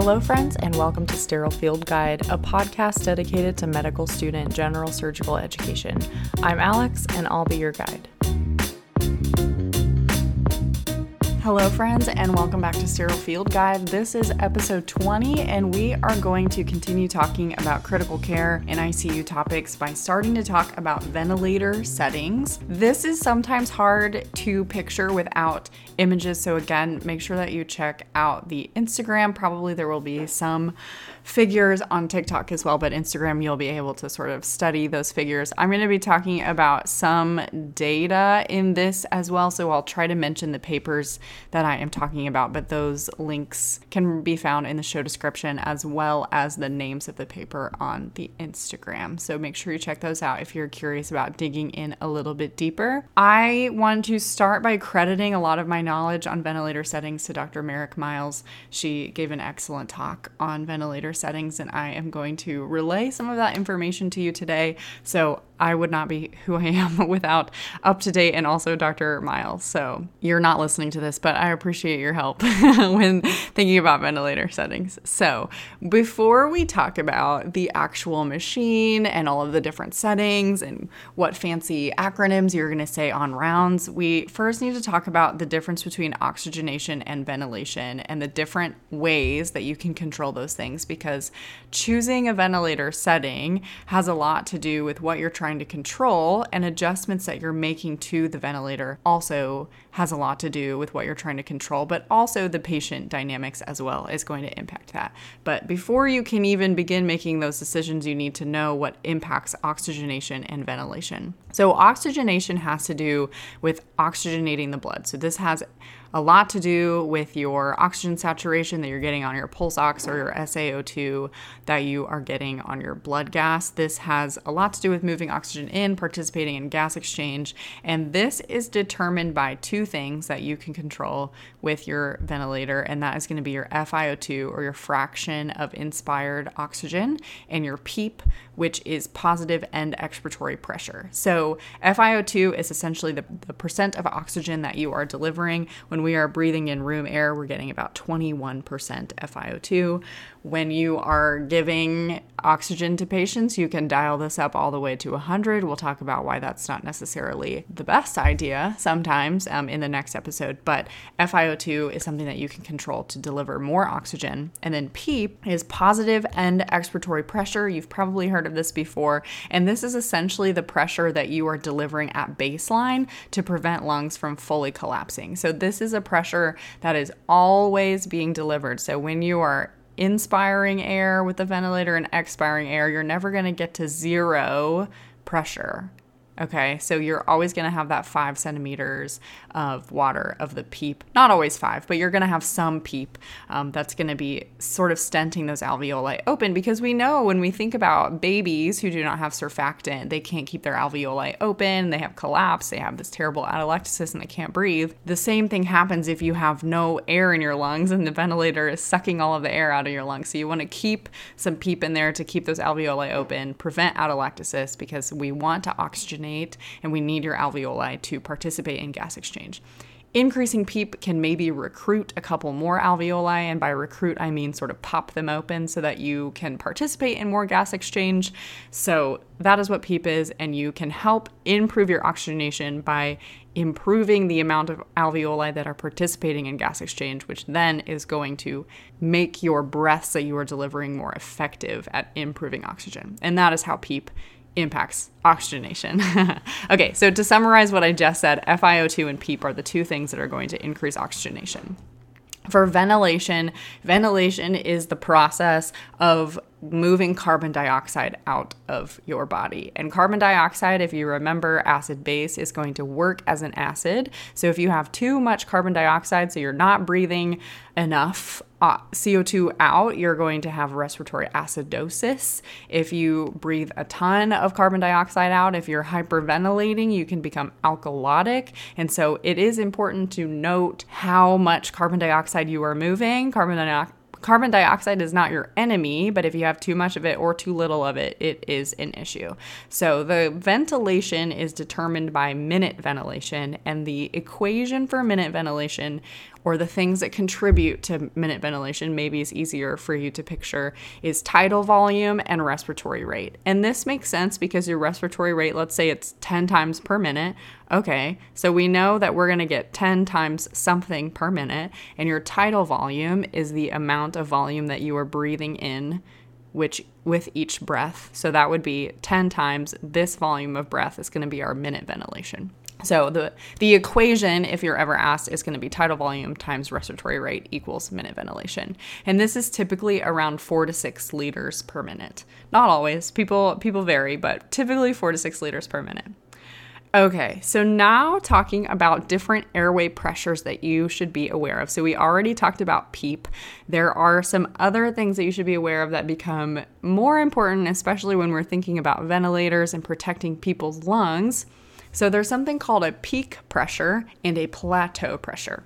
Hello friends and welcome to Sterile Field Guide, a podcast dedicated to medical student general surgical education. I'm Alex and I'll be your guide. Hello friends and welcome back to Sterile Field Guide. This is episode 20 and we are going to continue talking about critical care and ICU topics by starting to talk about ventilator settings. This is sometimes hard to picture without images, so again, make sure that you check out the Instagram. Probably there will be some figures on TikTok as well, but Instagram you'll be able to sort of study those figures. I'm going to be talking about some data in this as well, so I'll try to mention the papers that I am talking about, but those links can be found in the show description as well as the names of the paper on the Instagram. So make sure you check those out if you're curious about digging in a little bit deeper. I want to start by crediting a lot of my knowledge on ventilator settings to Dr. Merrick Miles. She gave an excellent talk on ventilator settings, and I am going to relay some of that information to you today. So I would not be who I am without UpToDate and also Dr. Miles. So you're not listening to this, but I appreciate your help when thinking about ventilator settings. So before we talk about the actual machine and all of the different settings and what fancy acronyms you're going to say on rounds, we first need to talk about the difference between oxygenation and ventilation and the different ways that you can control those things, because choosing a ventilator setting has a lot to do with what you're trying to control, and adjustments that you're making to the ventilator also has a lot to do with what you're trying to control, but also the patient dynamics as well is going to impact that. But before you can even begin making those decisions, you need to know what impacts oxygenation and ventilation. So oxygenation has to do with oxygenating the blood. So this has a lot to do with your oxygen saturation that you're getting on your pulse ox or your SAO2 that you are getting on your blood gas. This has a lot to do with moving oxygen in, participating in gas exchange, and this is determined by two things that you can control with your ventilator, and that is going to be your FiO2 or your fraction of inspired oxygen and your PEEP, which is positive end expiratory pressure. So FiO2 is essentially the percent of oxygen that you are delivering. When we are breathing in room air, we're getting about 21% FiO2. When you are giving oxygen to patients, you can dial this up all the way to 100. We'll talk about why that's not necessarily the best idea sometimes in the next episode, but FiO2 is something that you can control to deliver more oxygen. And then PEEP is positive end expiratory pressure. You've probably heard of this before, and this is essentially the pressure that you are delivering at baseline to prevent lungs from fully collapsing. So this is a pressure that is always being delivered. So when you are inspiring air with the ventilator and expiring air, you're never going to get to zero pressure. Okay, so you're always going to have that 5 centimeters of water of the PEEP. Not always 5, but you're going to have some PEEP that's going to be sort of stenting those alveoli open, because we know when we think about babies who do not have surfactant, they can't keep their alveoli open, they have collapse, they have this terrible atelectasis, and they can't breathe. The same thing happens if you have no air in your lungs and the ventilator is sucking all of the air out of your lungs. So you want to keep some PEEP in there to keep those alveoli open, prevent atelectasis, because we want to oxygenate, and we need your alveoli to participate in gas exchange. Increasing PEEP can maybe recruit a couple more alveoli, and by recruit I mean sort of pop them open so that you can participate in more gas exchange. So that is what PEEP is, and you can help improve your oxygenation by improving the amount of alveoli that are participating in gas exchange, which then is going to make your breaths that you are delivering more effective at improving oxygen. And that is how PEEP impacts oxygenation. Okay, so to summarize what I just said, FiO2 and PEEP are the two things that are going to increase oxygenation. For ventilation, ventilation is the process of moving carbon dioxide out of your body. And carbon dioxide, if you remember acid-base, is going to work as an acid. So if you have too much carbon dioxide, so you're not breathing enough CO2 out, you're going to have respiratory acidosis. If you breathe a ton of carbon dioxide out, if you're hyperventilating, you can become alkalotic. And so it is important to note how much carbon dioxide you are moving. Carbon dioxide is not your enemy, but if you have too much of it or too little of it, it is an issue. So the ventilation is determined by minute ventilation, and the equation for minute ventilation or the things that contribute to minute ventilation, maybe is easier for you to picture, is tidal volume and respiratory rate. And this makes sense because your respiratory rate, let's say it's 10 times per minute. Okay, so we know that we're gonna get 10 times something per minute, and your tidal volume is the amount of volume that you are breathing in which with each breath. So that would be 10 times this volume of breath is going to be our minute ventilation. So the equation, if you're ever asked, is going to be tidal volume times respiratory rate equals minute ventilation. And this is typically around 4 to 6 liters per minute. Not always. People vary, but typically 4 to 6 liters per minute. Okay, so now talking about different airway pressures that you should be aware of. So we already talked about PEEP. There are some other things that you should be aware of that become more important, especially when we're thinking about ventilators and protecting people's lungs. So there's something called a peak pressure and a plateau pressure.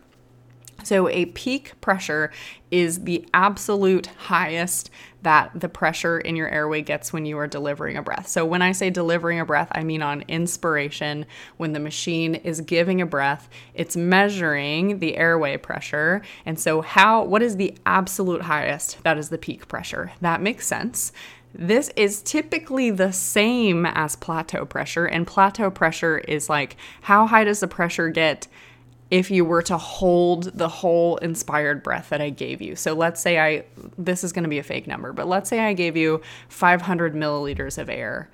So a peak pressure is the absolute highest that the pressure in your airway gets when you are delivering a breath. So when I say delivering a breath, I mean on inspiration, when the machine is giving a breath, it's measuring the airway pressure. And so what is the absolute highest? That is the peak pressure. That makes sense. This is typically the same as plateau pressure, and plateau pressure is like, how high does the pressure get if you were to hold the whole inspired breath that I gave you? So let's say this is going to be a fake number, but let's say I gave you 500 milliliters of air.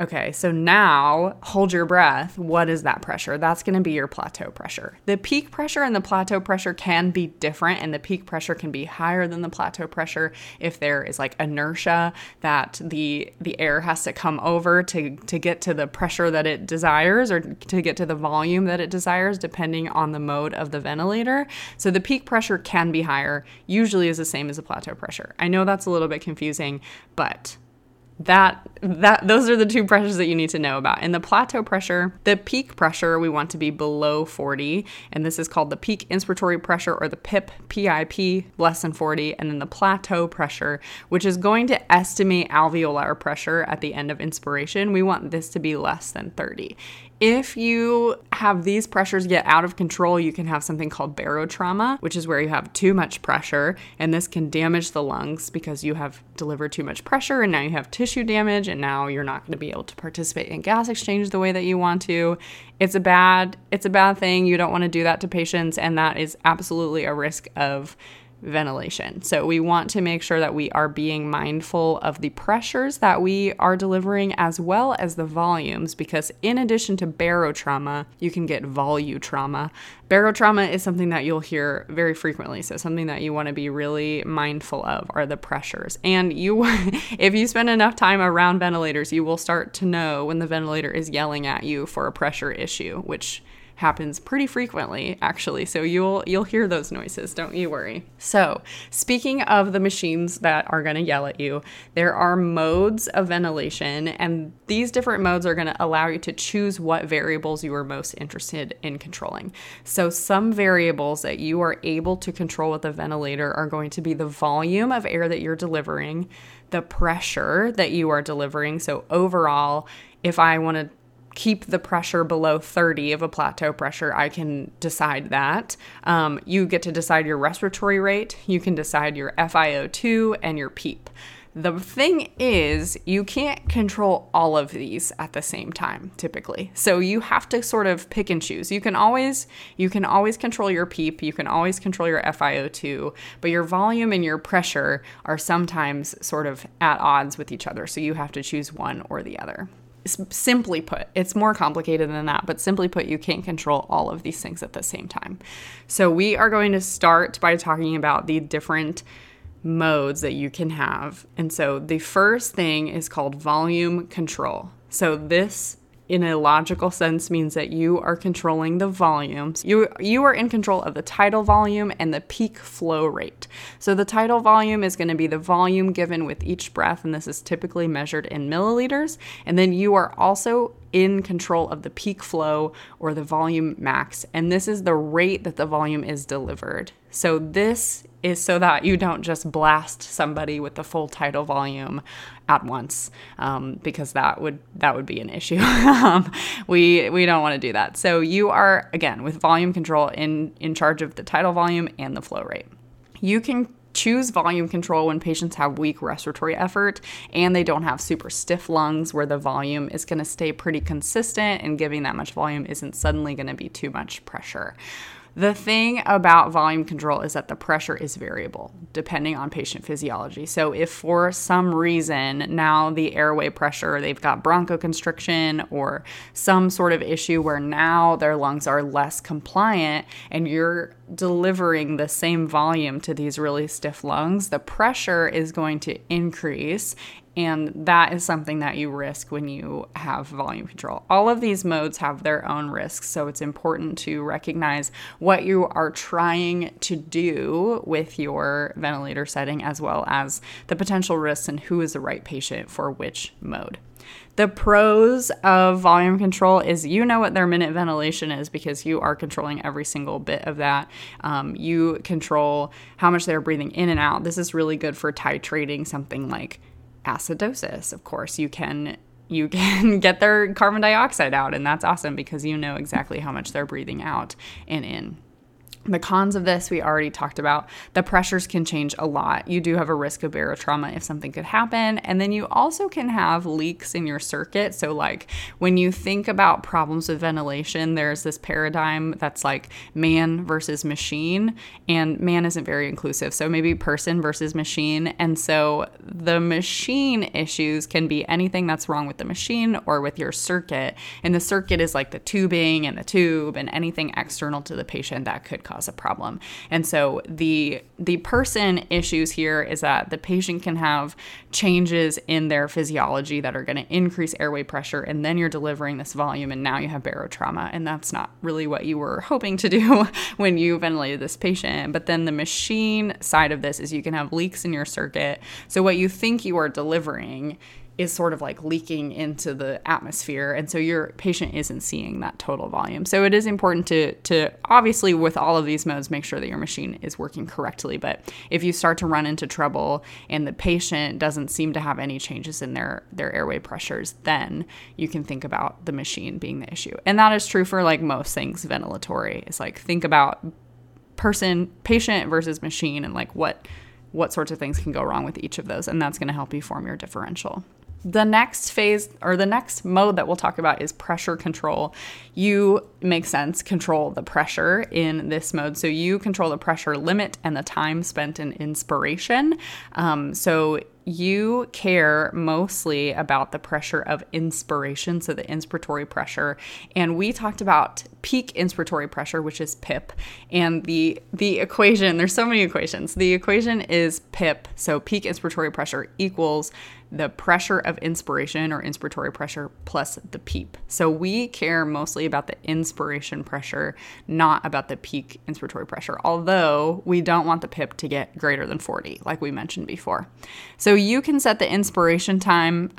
Okay, so now hold your breath. What is that pressure? That's going to be your plateau pressure. The peak pressure and the plateau pressure can be different, and the peak pressure can be higher than the plateau pressure if there is like inertia that the air has to come over to get to the pressure that it desires or to get to the volume that it desires, depending on the mode of the ventilator. So the peak pressure can be higher, usually is the same as the plateau pressure. I know that's a little bit confusing, but those are the two pressures that you need to know about. And the plateau pressure, the peak pressure, we want to be below 40, and this is called the peak inspiratory pressure, or the PIP, PIP, less than 40, and then the plateau pressure, which is going to estimate alveolar pressure at the end of inspiration. We want this to be less than 30. If you have these pressures get out of control, you can have something called barotrauma, which is where you have too much pressure, and this can damage the lungs because you have delivered too much pressure, and now you have tissue damage, and now you're not going to be able to participate in gas exchange the way that you want to. It's a bad thing. You don't want to do that to patients, and that is absolutely a risk of ventilation. So we want to make sure that we are being mindful of the pressures that we are delivering, as well as the volumes, because in addition to barotrauma, you can get volutrauma. Barotrauma is something that you'll hear very frequently. So something that you want to be really mindful of are the pressures. And if you spend enough time around ventilators, you will start to know when the ventilator is yelling at you for a pressure issue, which happens pretty frequently, actually. So you'll hear those noises, don't you worry. So speaking of the machines that are going to yell at you, there are modes of ventilation, and these different modes are going to allow you to choose what variables you are most interested in controlling. So some variables that you are able to control with a ventilator are going to be the volume of air that you're delivering, the pressure that you are delivering. So overall, if I want to keep the pressure below 30 of a plateau pressure, I can decide that. You get to decide your respiratory rate. You can decide your FiO2 and your PEEP. The thing is, you can't control all of these at the same time, typically. So you have to sort of pick and choose. You can always control your PEEP, you can always control your FiO2, but your volume and your pressure are sometimes sort of at odds with each other. So you have to choose one or the other. Simply put, it's more complicated than that, but simply put, you can't control all of these things at the same time. So we are going to start by talking about the different modes that you can have. And so the first thing is called volume control. So this, in a logical sense, means that you are controlling the volumes. You are in control of the tidal volume and the peak flow rate. So the tidal volume is going to be the volume given with each breath, and this is typically measured in milliliters. And then you are also in control of the peak flow, or the volume max, and this is the rate that the volume is delivered. So this is so that you don't just blast somebody with the full tidal volume at once, because that would be an issue. We don't want to do that. So you are, again, with volume control, in charge of the tidal volume and the flow rate. You can choose volume control when patients have weak respiratory effort and they don't have super stiff lungs, where the volume is going to stay pretty consistent and giving that much volume isn't suddenly going to be too much pressure. The thing about volume control is that the pressure is variable depending on patient physiology. So if for some reason now the airway pressure, they've got bronchoconstriction or some sort of issue where now their lungs are less compliant, and you're delivering the same volume to these really stiff lungs, the pressure is going to increase. And that is something that you risk when you have volume control. All of these modes have their own risks, so it's important to recognize what you are trying to do with your ventilator setting, as well as the potential risks and who is the right patient for which mode. The pros of volume control is you know what their minute ventilation is because you are controlling every single bit of that. You control how much they're breathing in and out. This is really good for titrating something like acidosis. Of course, you can get their carbon dioxide out, and that's awesome because you know exactly how much they're breathing out and in. The cons of this, we already talked about. The pressures can change a lot. You do have a risk of barotrauma if something could happen. And then you also can have leaks in your circuit. So like when you think about problems with ventilation, there's this paradigm that's like man versus machine, and man isn't very inclusive. So maybe person versus machine. And so the machine issues can be anything that's wrong with the machine or with your circuit. And the circuit is like the tubing and the tube and anything external to the patient that could cause a problem. And so the person issues here is that the patient can have changes in their physiology that are going to increase airway pressure, and then you're delivering this volume and now you have barotrauma, and that's not really what you were hoping to do when you ventilated this patient. But then the machine side of this is you can have leaks in your circuit. So what you think you are delivering is sort of like leaking into the atmosphere, and so your patient isn't seeing that total volume. So it is important to obviously, with all of these modes, make sure that your machine is working correctly. But if you start to run into trouble and the patient doesn't seem to have any changes in their airway pressures, then you can think about the machine being the issue. And that is true for like most things ventilatory. It's like think about patient versus machine and like what sorts of things can go wrong with each of those, and that's going to help you form your differential. The next phase, or the next mode that we'll talk about, is pressure control. You, makes sense, control the pressure in this mode. So you control the pressure limit and the time spent in inspiration. So you care mostly about the pressure of inspiration, so the inspiratory pressure. And we talked about peak inspiratory pressure, which is PIP. And the equation, there's so many equations. The equation is PIP, so peak inspiratory pressure equals the pressure of inspiration, or inspiratory pressure, plus the PEEP. So we care mostly about the inspiration pressure, not about the peak inspiratory pressure, although we don't want the PIP to get greater than 40, like we mentioned before. So you can set the inspiration time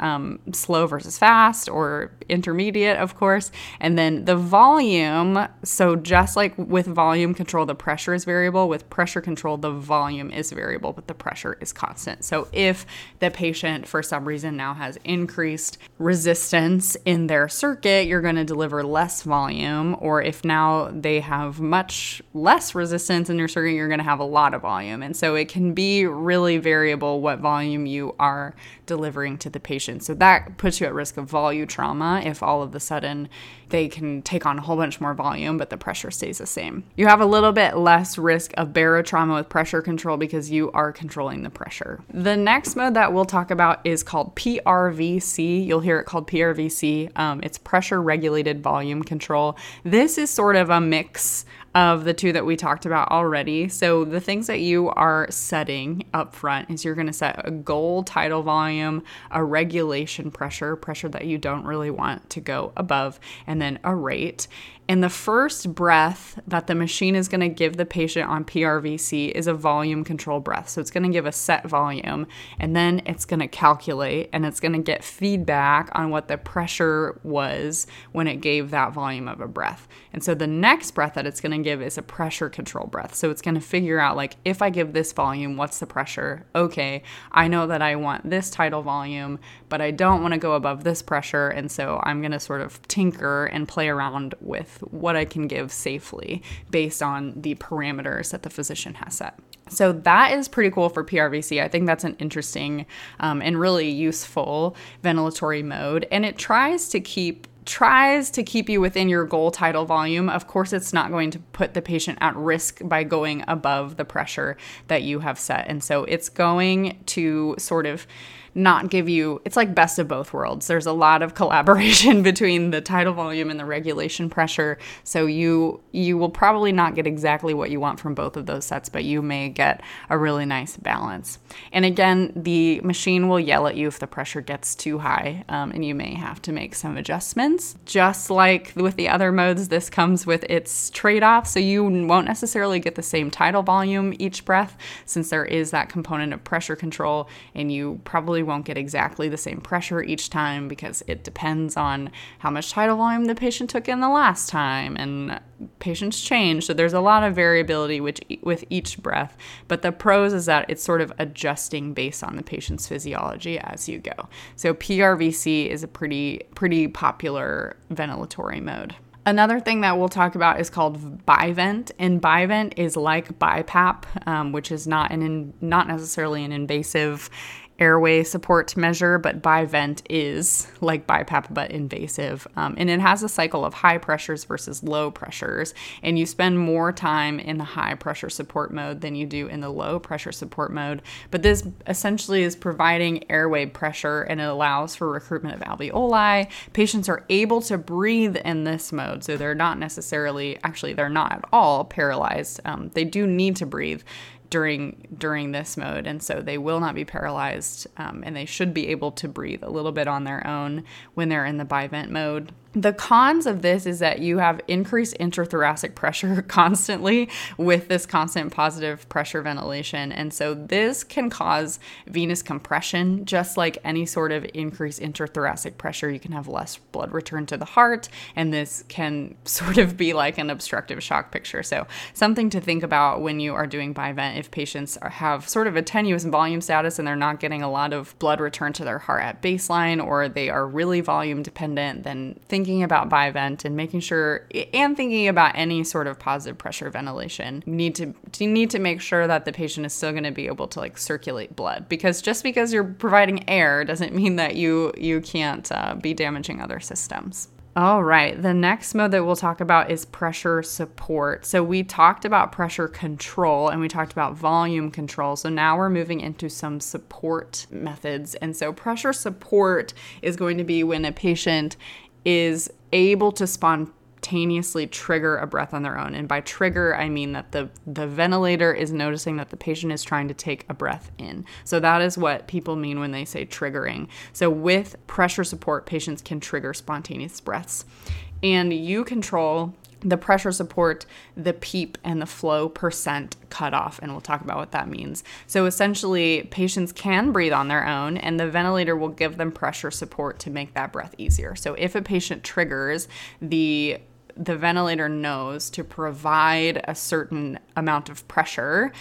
slow versus fast or intermediate, of course, and then the volume. So just like with volume control, the pressure is variable. With pressure control, the volume is variable, but the pressure is constant. So if the patient, for some reason, now has increased resistance in their circuit, you're going to deliver less volume. Or if now they have much less resistance in your circuit, you're going to have a lot of volume. And so it can be really variable what volume you are delivering to the patient. So that puts you at risk of volume trauma if all of a sudden they can take on a whole bunch more volume, but the pressure stays the same. You have a little bit less risk of barotrauma with pressure control because you are controlling the pressure. The next mode that we'll talk about is called PRVC. You'll hear it called PRVC. It's pressure regulated volume control. This is sort of a mix of the two that we talked about already. So the things that you are setting up front is you're going to set a goal tidal volume, a regulation pressure, pressure that you don't really want to go above, and then a rate. And the first breath that the machine is going to give the patient on PRVC is a volume control breath. So it's going to give a set volume, and then it's going to calculate, and it's going to get feedback on what the pressure was when it gave that volume of a breath. And so the next breath that it's going to going to give is a pressure control breath. So it's going to figure out, like, if I give this volume, what's the pressure? Okay, I know that I want this tidal volume, but I don't want to go above this pressure. And so I'm going to sort of tinker and play around with what I can give safely based on the parameters that the physician has set. So that is pretty cool for PRVC. I think that's an interesting and really useful ventilatory mode. And it tries to keep you within your goal tidal volume. Of course, it's not going to put the patient at risk by going above the pressure that you have set. And so it's going to sort of not give you, it's like best of both worlds. There's a lot of collaboration between the tidal volume and the regulation pressure. So you will probably not get exactly what you want from both of those sets, but you may get a really nice balance. And again, the machine will yell at you if the pressure gets too high, and you may have to make some adjustments. Just like with the other modes, this comes with its trade-off. So you won't necessarily get the same tidal volume each breath, since there is that component of pressure control, and you probably won't get exactly the same pressure each time because it depends on how much tidal volume the patient took in the last time, and patients change. So there's a lot of variability with each breath, but the pros is that it's sort of adjusting based on the patient's physiology as you go. So PRVC is a pretty popular ventilatory mode. Another thing that we'll talk about is called BiVent, and BiVent is like BiPAP, which is not necessarily an invasive airway support measure, but BiVent is like BiPAP but invasive, and it has a cycle of high pressures versus low pressures, and you spend more time in the high pressure support mode than you do in the low pressure support mode. But this essentially is providing airway pressure, and it allows for recruitment of alveoli. Patients are able to breathe in this mode, so they're not necessarily, actually they're not at all paralyzed. They do need to breathe during this mode, and so they will not be paralyzed, and they should be able to breathe a little bit on their own when they're in the BiVent mode. The cons of this is that you have increased intrathoracic pressure constantly with this constant positive pressure ventilation. And so this can cause venous compression. Just like any sort of increased intrathoracic pressure, you can have less blood return to the heart. And this can sort of be like an obstructive shock picture. So something to think about when you are doing BiVent if patients have sort of a tenuous volume status and they're not getting a lot of blood return to their heart at baseline, or they are really volume dependent, then thinking about BiVent and making sure, and thinking about any sort of positive pressure ventilation, you need to make sure that the patient is still going to be able to, like, circulate blood, because just because you're providing air doesn't mean that you can't be damaging other systems. All right, the next mode that we'll talk about is pressure support. So we talked about pressure control and we talked about volume control. So now we're moving into some support methods. And so pressure support is going to be when a patient is able to spontaneously trigger a breath on their own. And by trigger, I mean that the ventilator is noticing that the patient is trying to take a breath in. So that is what people mean when they say triggering. So with pressure support, patients can trigger spontaneous breaths. And you control the pressure support, the PEEP, and the flow percent cutoff, and we'll talk about what that means. So essentially, patients can breathe on their own, and the ventilator will give them pressure support to make that breath easier. So if a patient triggers, the ventilator knows to provide a certain amount of pressure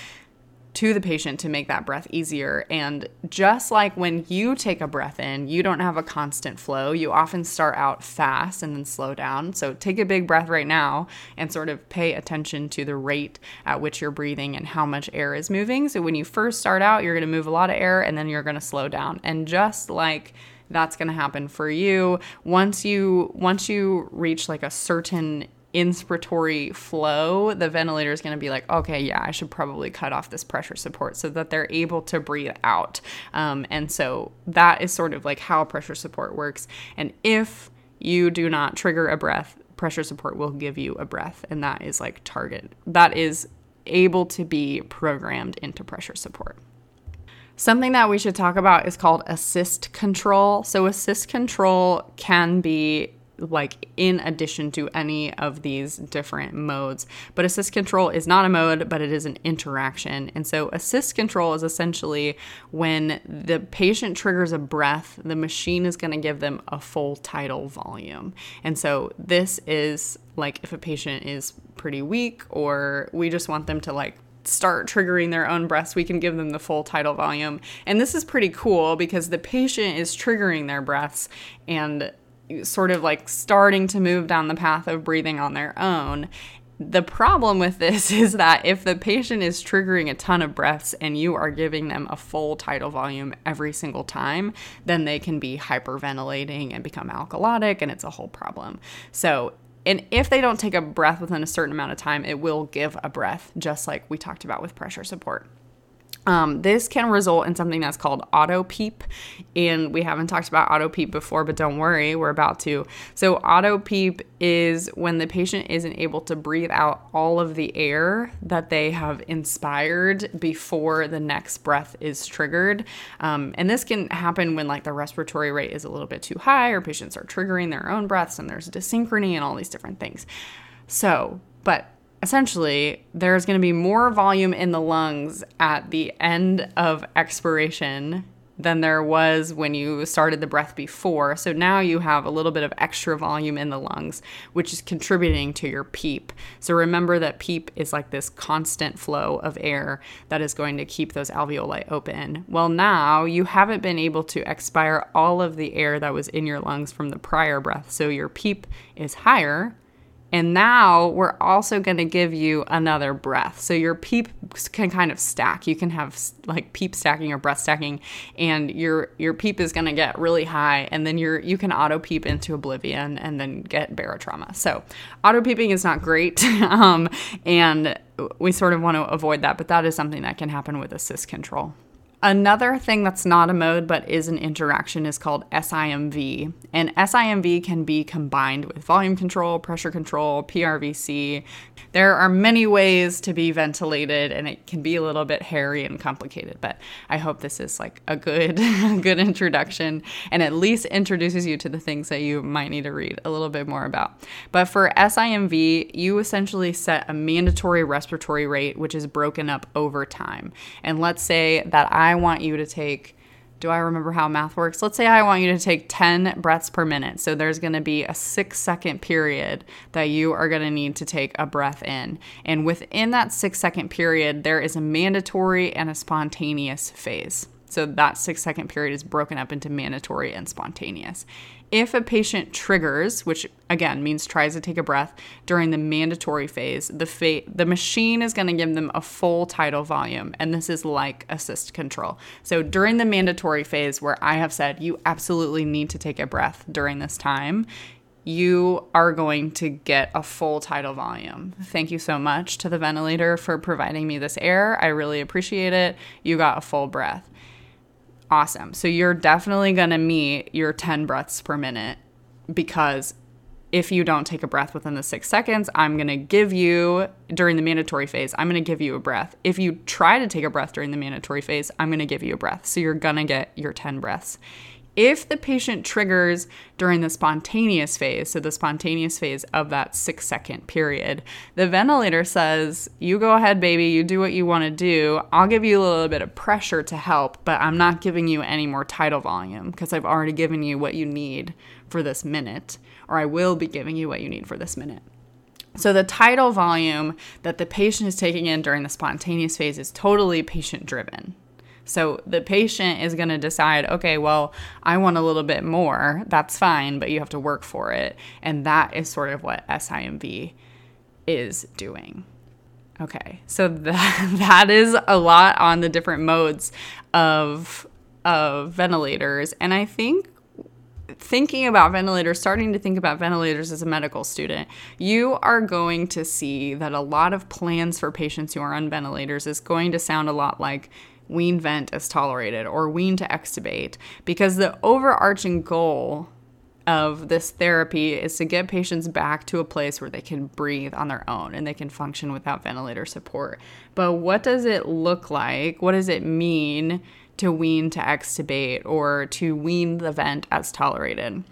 to the patient to make that breath easier. And just like when you take a breath in, you don't have a constant flow. You often start out fast and then slow down. So take a big breath right now and sort of pay attention to the rate at which you're breathing and how much air is moving. So when you first start out, you're going to move a lot of air and then you're going to slow down. And just like that's going to happen for you, once you reach like a certain inspiratory flow, the ventilator is going to be like, okay, yeah, I should probably cut off this pressure support, so that they're able to breathe out. And so that is sort of like how pressure support works. And if you do not trigger a breath, pressure support will give you a breath. And that is like target, that is able to be programmed into pressure support. Something that we should talk about is called assist control. So assist control can be like in addition to any of these different modes. But assist control is not a mode, but it is an interaction. And so assist control is essentially when the patient triggers a breath, the machine is going to give them a full tidal volume. And so this is like if a patient is pretty weak, or we just want them to like start triggering their own breaths, we can give them the full tidal volume. And this is pretty cool because the patient is triggering their breaths and sort of like starting to move down the path of breathing on their own. The problem with this is that if the patient is triggering a ton of breaths and you are giving them a full tidal volume every single time, then they can be hyperventilating and become alkalotic, and it's a whole problem. So, and if they don't take a breath within a certain amount of time, it will give a breath, just like we talked about with pressure support. This can result in something that's called auto PEEP, and we haven't talked about auto PEEP before, but don't worry, we're about to. So auto PEEP is when the patient isn't able to breathe out all of the air that they have inspired before the next breath is triggered. And this can happen when like the respiratory rate is a little bit too high, or patients are triggering their own breaths and there's dysynchrony and all these different things. So, but essentially, there's going to be more volume in the lungs at the end of expiration than there was when you started the breath before. So now you have a little bit of extra volume in the lungs, which is contributing to your PEEP. So remember that PEEP is like this constant flow of air that is going to keep those alveoli open. Well, now you haven't been able to expire all of the air that was in your lungs from the prior breath. So your PEEP is higher. And now we're also going to give you another breath. So your PEEP can kind of stack. You can have like PEEP stacking or breath stacking, and your PEEP is going to get really high, and then you can auto PEEP into oblivion and then get barotrauma. So auto PEEPing is not great, and we sort of want to avoid that, but that is something that can happen with assist control. Another thing that's not a mode but is an interaction is called SIMV. And SIMV can be combined with volume control, pressure control, PRVC. There are many ways to be ventilated, and it can be a little bit hairy and complicated, but I hope this is like a good introduction and at least introduces you to the things that you might need to read a little bit more about. But for SIMV, you essentially set a mandatory respiratory rate, which is broken up over time. And let's say that I want you to take, do I remember how math works? Let's say I want you to take 10 breaths per minute. So there's going to be a 6-second period that you are going to need to take a breath in. And within that 6-second period, there is a mandatory and a spontaneous phase. So that 6-second period is broken up into mandatory and spontaneous. If a patient triggers, which again means tries to take a breath during the mandatory phase, the machine is going to give them a full tidal volume, and this is like assist control. So during the mandatory phase, where I have said you absolutely need to take a breath during this time, you are going to get a full tidal volume. Thank you so much to the ventilator for providing me this air. I really appreciate it. You got a full breath. Awesome. So you're definitely going to meet your 10 breaths per minute, because if you don't take a breath within the 6 seconds, I'm going to give you, during the mandatory phase, I'm going to give you a breath. If you try to take a breath during the mandatory phase, I'm going to give you a breath. So you're going to get your 10 breaths. If the patient triggers during the spontaneous phase, so the spontaneous phase of that 6-second period, the ventilator says, you go ahead, baby, you do what you want to do. I'll give you a little bit of pressure to help, but I'm not giving you any more tidal volume because I've already given you what you need for this minute, or I will be giving you what you need for this minute. So the tidal volume that the patient is taking in during the spontaneous phase is totally patient-driven. So the patient is going to decide, okay, well, I want a little bit more. That's fine, but you have to work for it. And that is sort of what SIMV is doing. Okay, so that is a lot on the different modes of ventilators. And I think thinking about ventilators, starting to think about ventilators as a medical student, you are going to see that a lot of plans for patients who are on ventilators is going to sound a lot like wean vent as tolerated, or wean to extubate, because the overarching goal of this therapy is to get patients back to a place where they can breathe on their own and they can function without ventilator support. But what does it look like? What does it mean to wean to extubate, or to wean the vent as tolerated?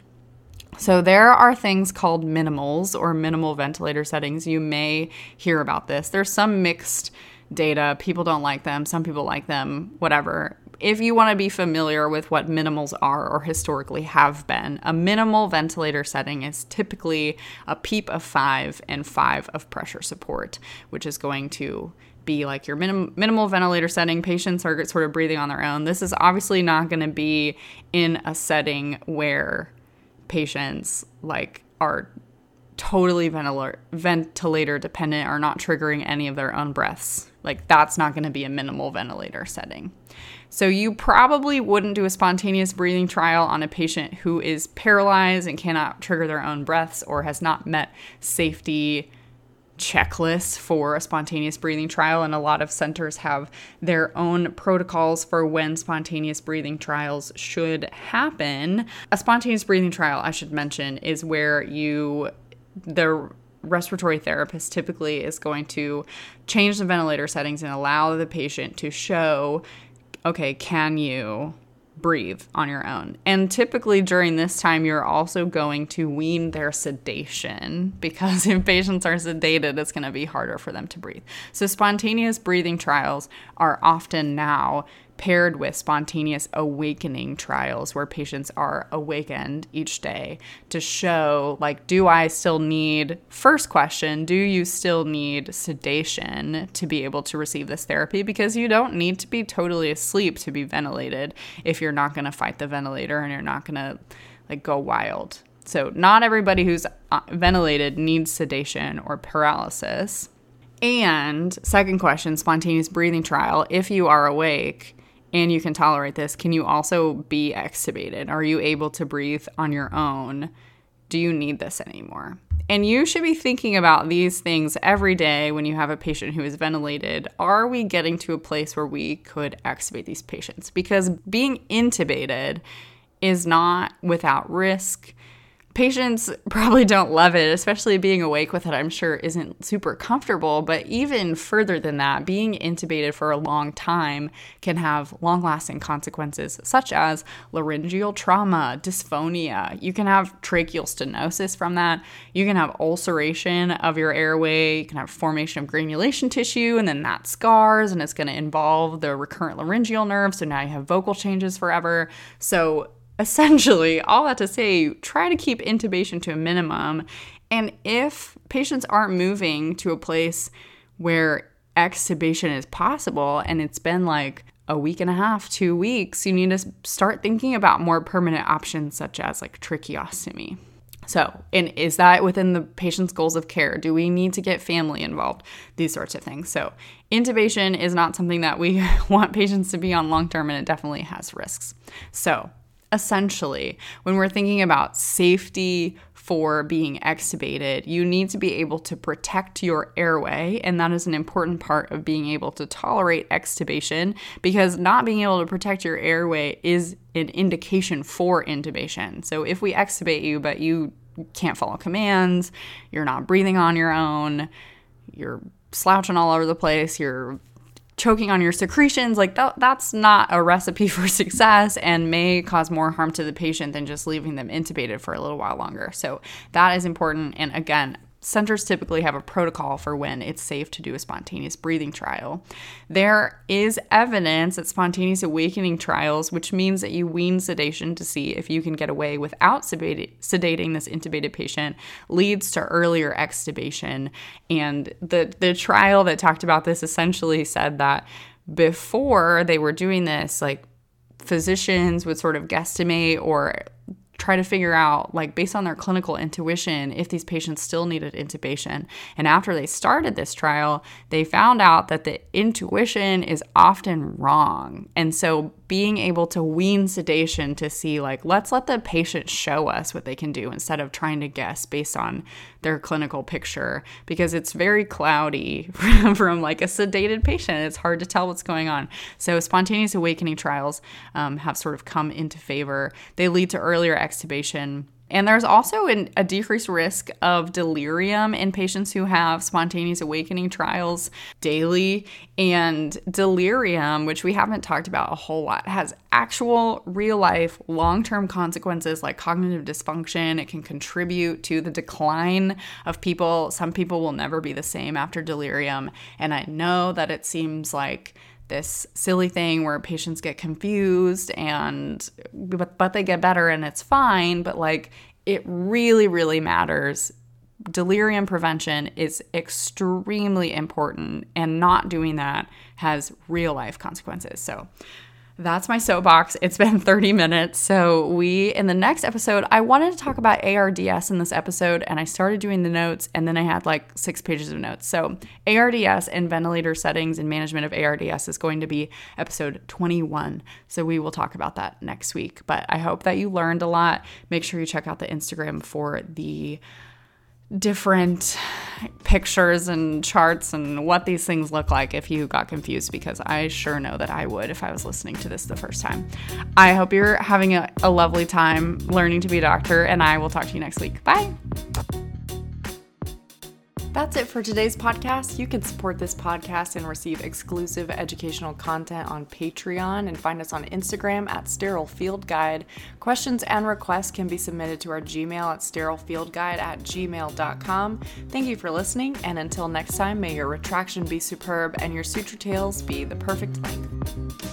So there are things called minimals or minimal ventilator settings. You may hear about this. There's some mixed data. People don't like them. Some people like them, whatever. If you want to be familiar with what minimals are or historically have been, a minimal ventilator setting is typically a PEEP of 5 and 5 of pressure support, which is going to be like your minimal ventilator setting. Patients are sort of breathing on their own. This is obviously not going to be in a setting where patients like are totally ventilator dependent, are not triggering any of their own breaths. Like that's not going to be a minimal ventilator setting. So you probably wouldn't do a spontaneous breathing trial on a patient who is paralyzed and cannot trigger their own breaths or has not met safety checklists for a spontaneous breathing trial. And a lot of centers have their own protocols for when spontaneous breathing trials should happen. A spontaneous breathing trial, I should mention, is where the respiratory therapist typically is going to change the ventilator settings and allow the patient to show, okay, can you breathe on your own? And typically during this time, you're also going to wean their sedation, because if patients are sedated, it's going to be harder for them to breathe. So spontaneous breathing trials are often now paired with spontaneous awakening trials, where patients are awakened each day to show, like, do I still need, first question, do you still need sedation to be able to receive this therapy? Because you don't need to be totally asleep to be ventilated if you're not going to fight the ventilator and you're not going to like go wild. So not everybody who's ventilated needs sedation or paralysis. And second question, spontaneous breathing trial, if you are awake and you can tolerate this, can you also be extubated? Are you able to breathe on your own? Do you need this anymore? And you should be thinking about these things every day when you have a patient who is ventilated. Are we getting to a place where we could extubate these patients? Because being intubated is not without risk. Patients probably don't love it, especially being awake with it, I'm sure isn't super comfortable. But even further than that, being intubated for a long time can have long-lasting consequences, such as laryngeal trauma, dysphonia. You can have tracheal stenosis from that. You can have ulceration of your airway. You can have formation of granulation tissue, and then that scars, and it's going to involve the recurrent laryngeal nerve. So now you have vocal changes forever. So essentially, all that to say, try to keep intubation to a minimum. And if patients aren't moving to a place where extubation is possible, and it's been like a week and a half, 2 weeks, you need to start thinking about more permanent options, such as like tracheostomy. So, and is that within the patient's goals of care? Do we need to get family involved? These sorts of things. So intubation is not something that we want patients to be on long term, and it definitely has risks. So essentially, when we're thinking about safety for being extubated, you need to be able to protect your airway, and that is an important part of being able to tolerate extubation, because not being able to protect your airway is an indication for intubation. So if we extubate you, but you can't follow commands, you're not breathing on your own, you're slouching all over the place, you're choking on your secretions, like that's not a recipe for success, and may cause more harm to the patient than just leaving them intubated for a little while longer. So that is important. And again, centers typically have a protocol for when it's safe to do a spontaneous breathing trial. There is evidence that spontaneous awakening trials, which means that you wean sedation to see if you can get away without sedating this intubated patient, leads to earlier extubation. And the trial that talked about this essentially said that before they were doing this, like physicians would sort of guesstimate or try to figure out, like, based on their clinical intuition, if these patients still needed intubation. And after they started this trial, they found out that the intuition is often wrong. And so being able to wean sedation to see, like, let's let the patient show us what they can do instead of trying to guess based on their clinical picture, because it's very cloudy from like a sedated patient. It's hard to tell what's going on. So spontaneous awakening trials have sort of come into favor. They lead to earlier extubation. And there's also a decreased risk of delirium in patients who have spontaneous awakening trials daily. And delirium, which we haven't talked about a whole lot, has actual real-life long-term consequences like cognitive dysfunction. It can contribute to the decline of people. Some people will never be the same after delirium. And I know that it seems like this silly thing where patients get confused and but they get better and it's fine, but like it really, really matters. Delirium prevention is extremely important, and not doing that has real life consequences. So that's my soapbox. It's been 30 minutes. So in the next episode, I wanted to talk about ARDS in this episode, and I started doing the notes, and then I had like 6 pages of notes. So ARDS and ventilator settings and management of ARDS is going to be episode 21. So we will talk about that next week, but I hope that you learned a lot. Make sure you check out the Instagram for the different pictures and charts and what these things look like if you got confused, because I sure know that I would if I was listening to this the first time. I hope you're having a lovely time learning to be a doctor, and I will talk to you next week. Bye. That's it for today's podcast. You can support this podcast and receive exclusive educational content on Patreon, and find us on Instagram at sterilefieldguide. Questions and requests can be submitted to our Gmail at sterilefieldguide@gmail.com. Thank you for listening, and until next time, may your retraction be superb and your suture tails be the perfect length.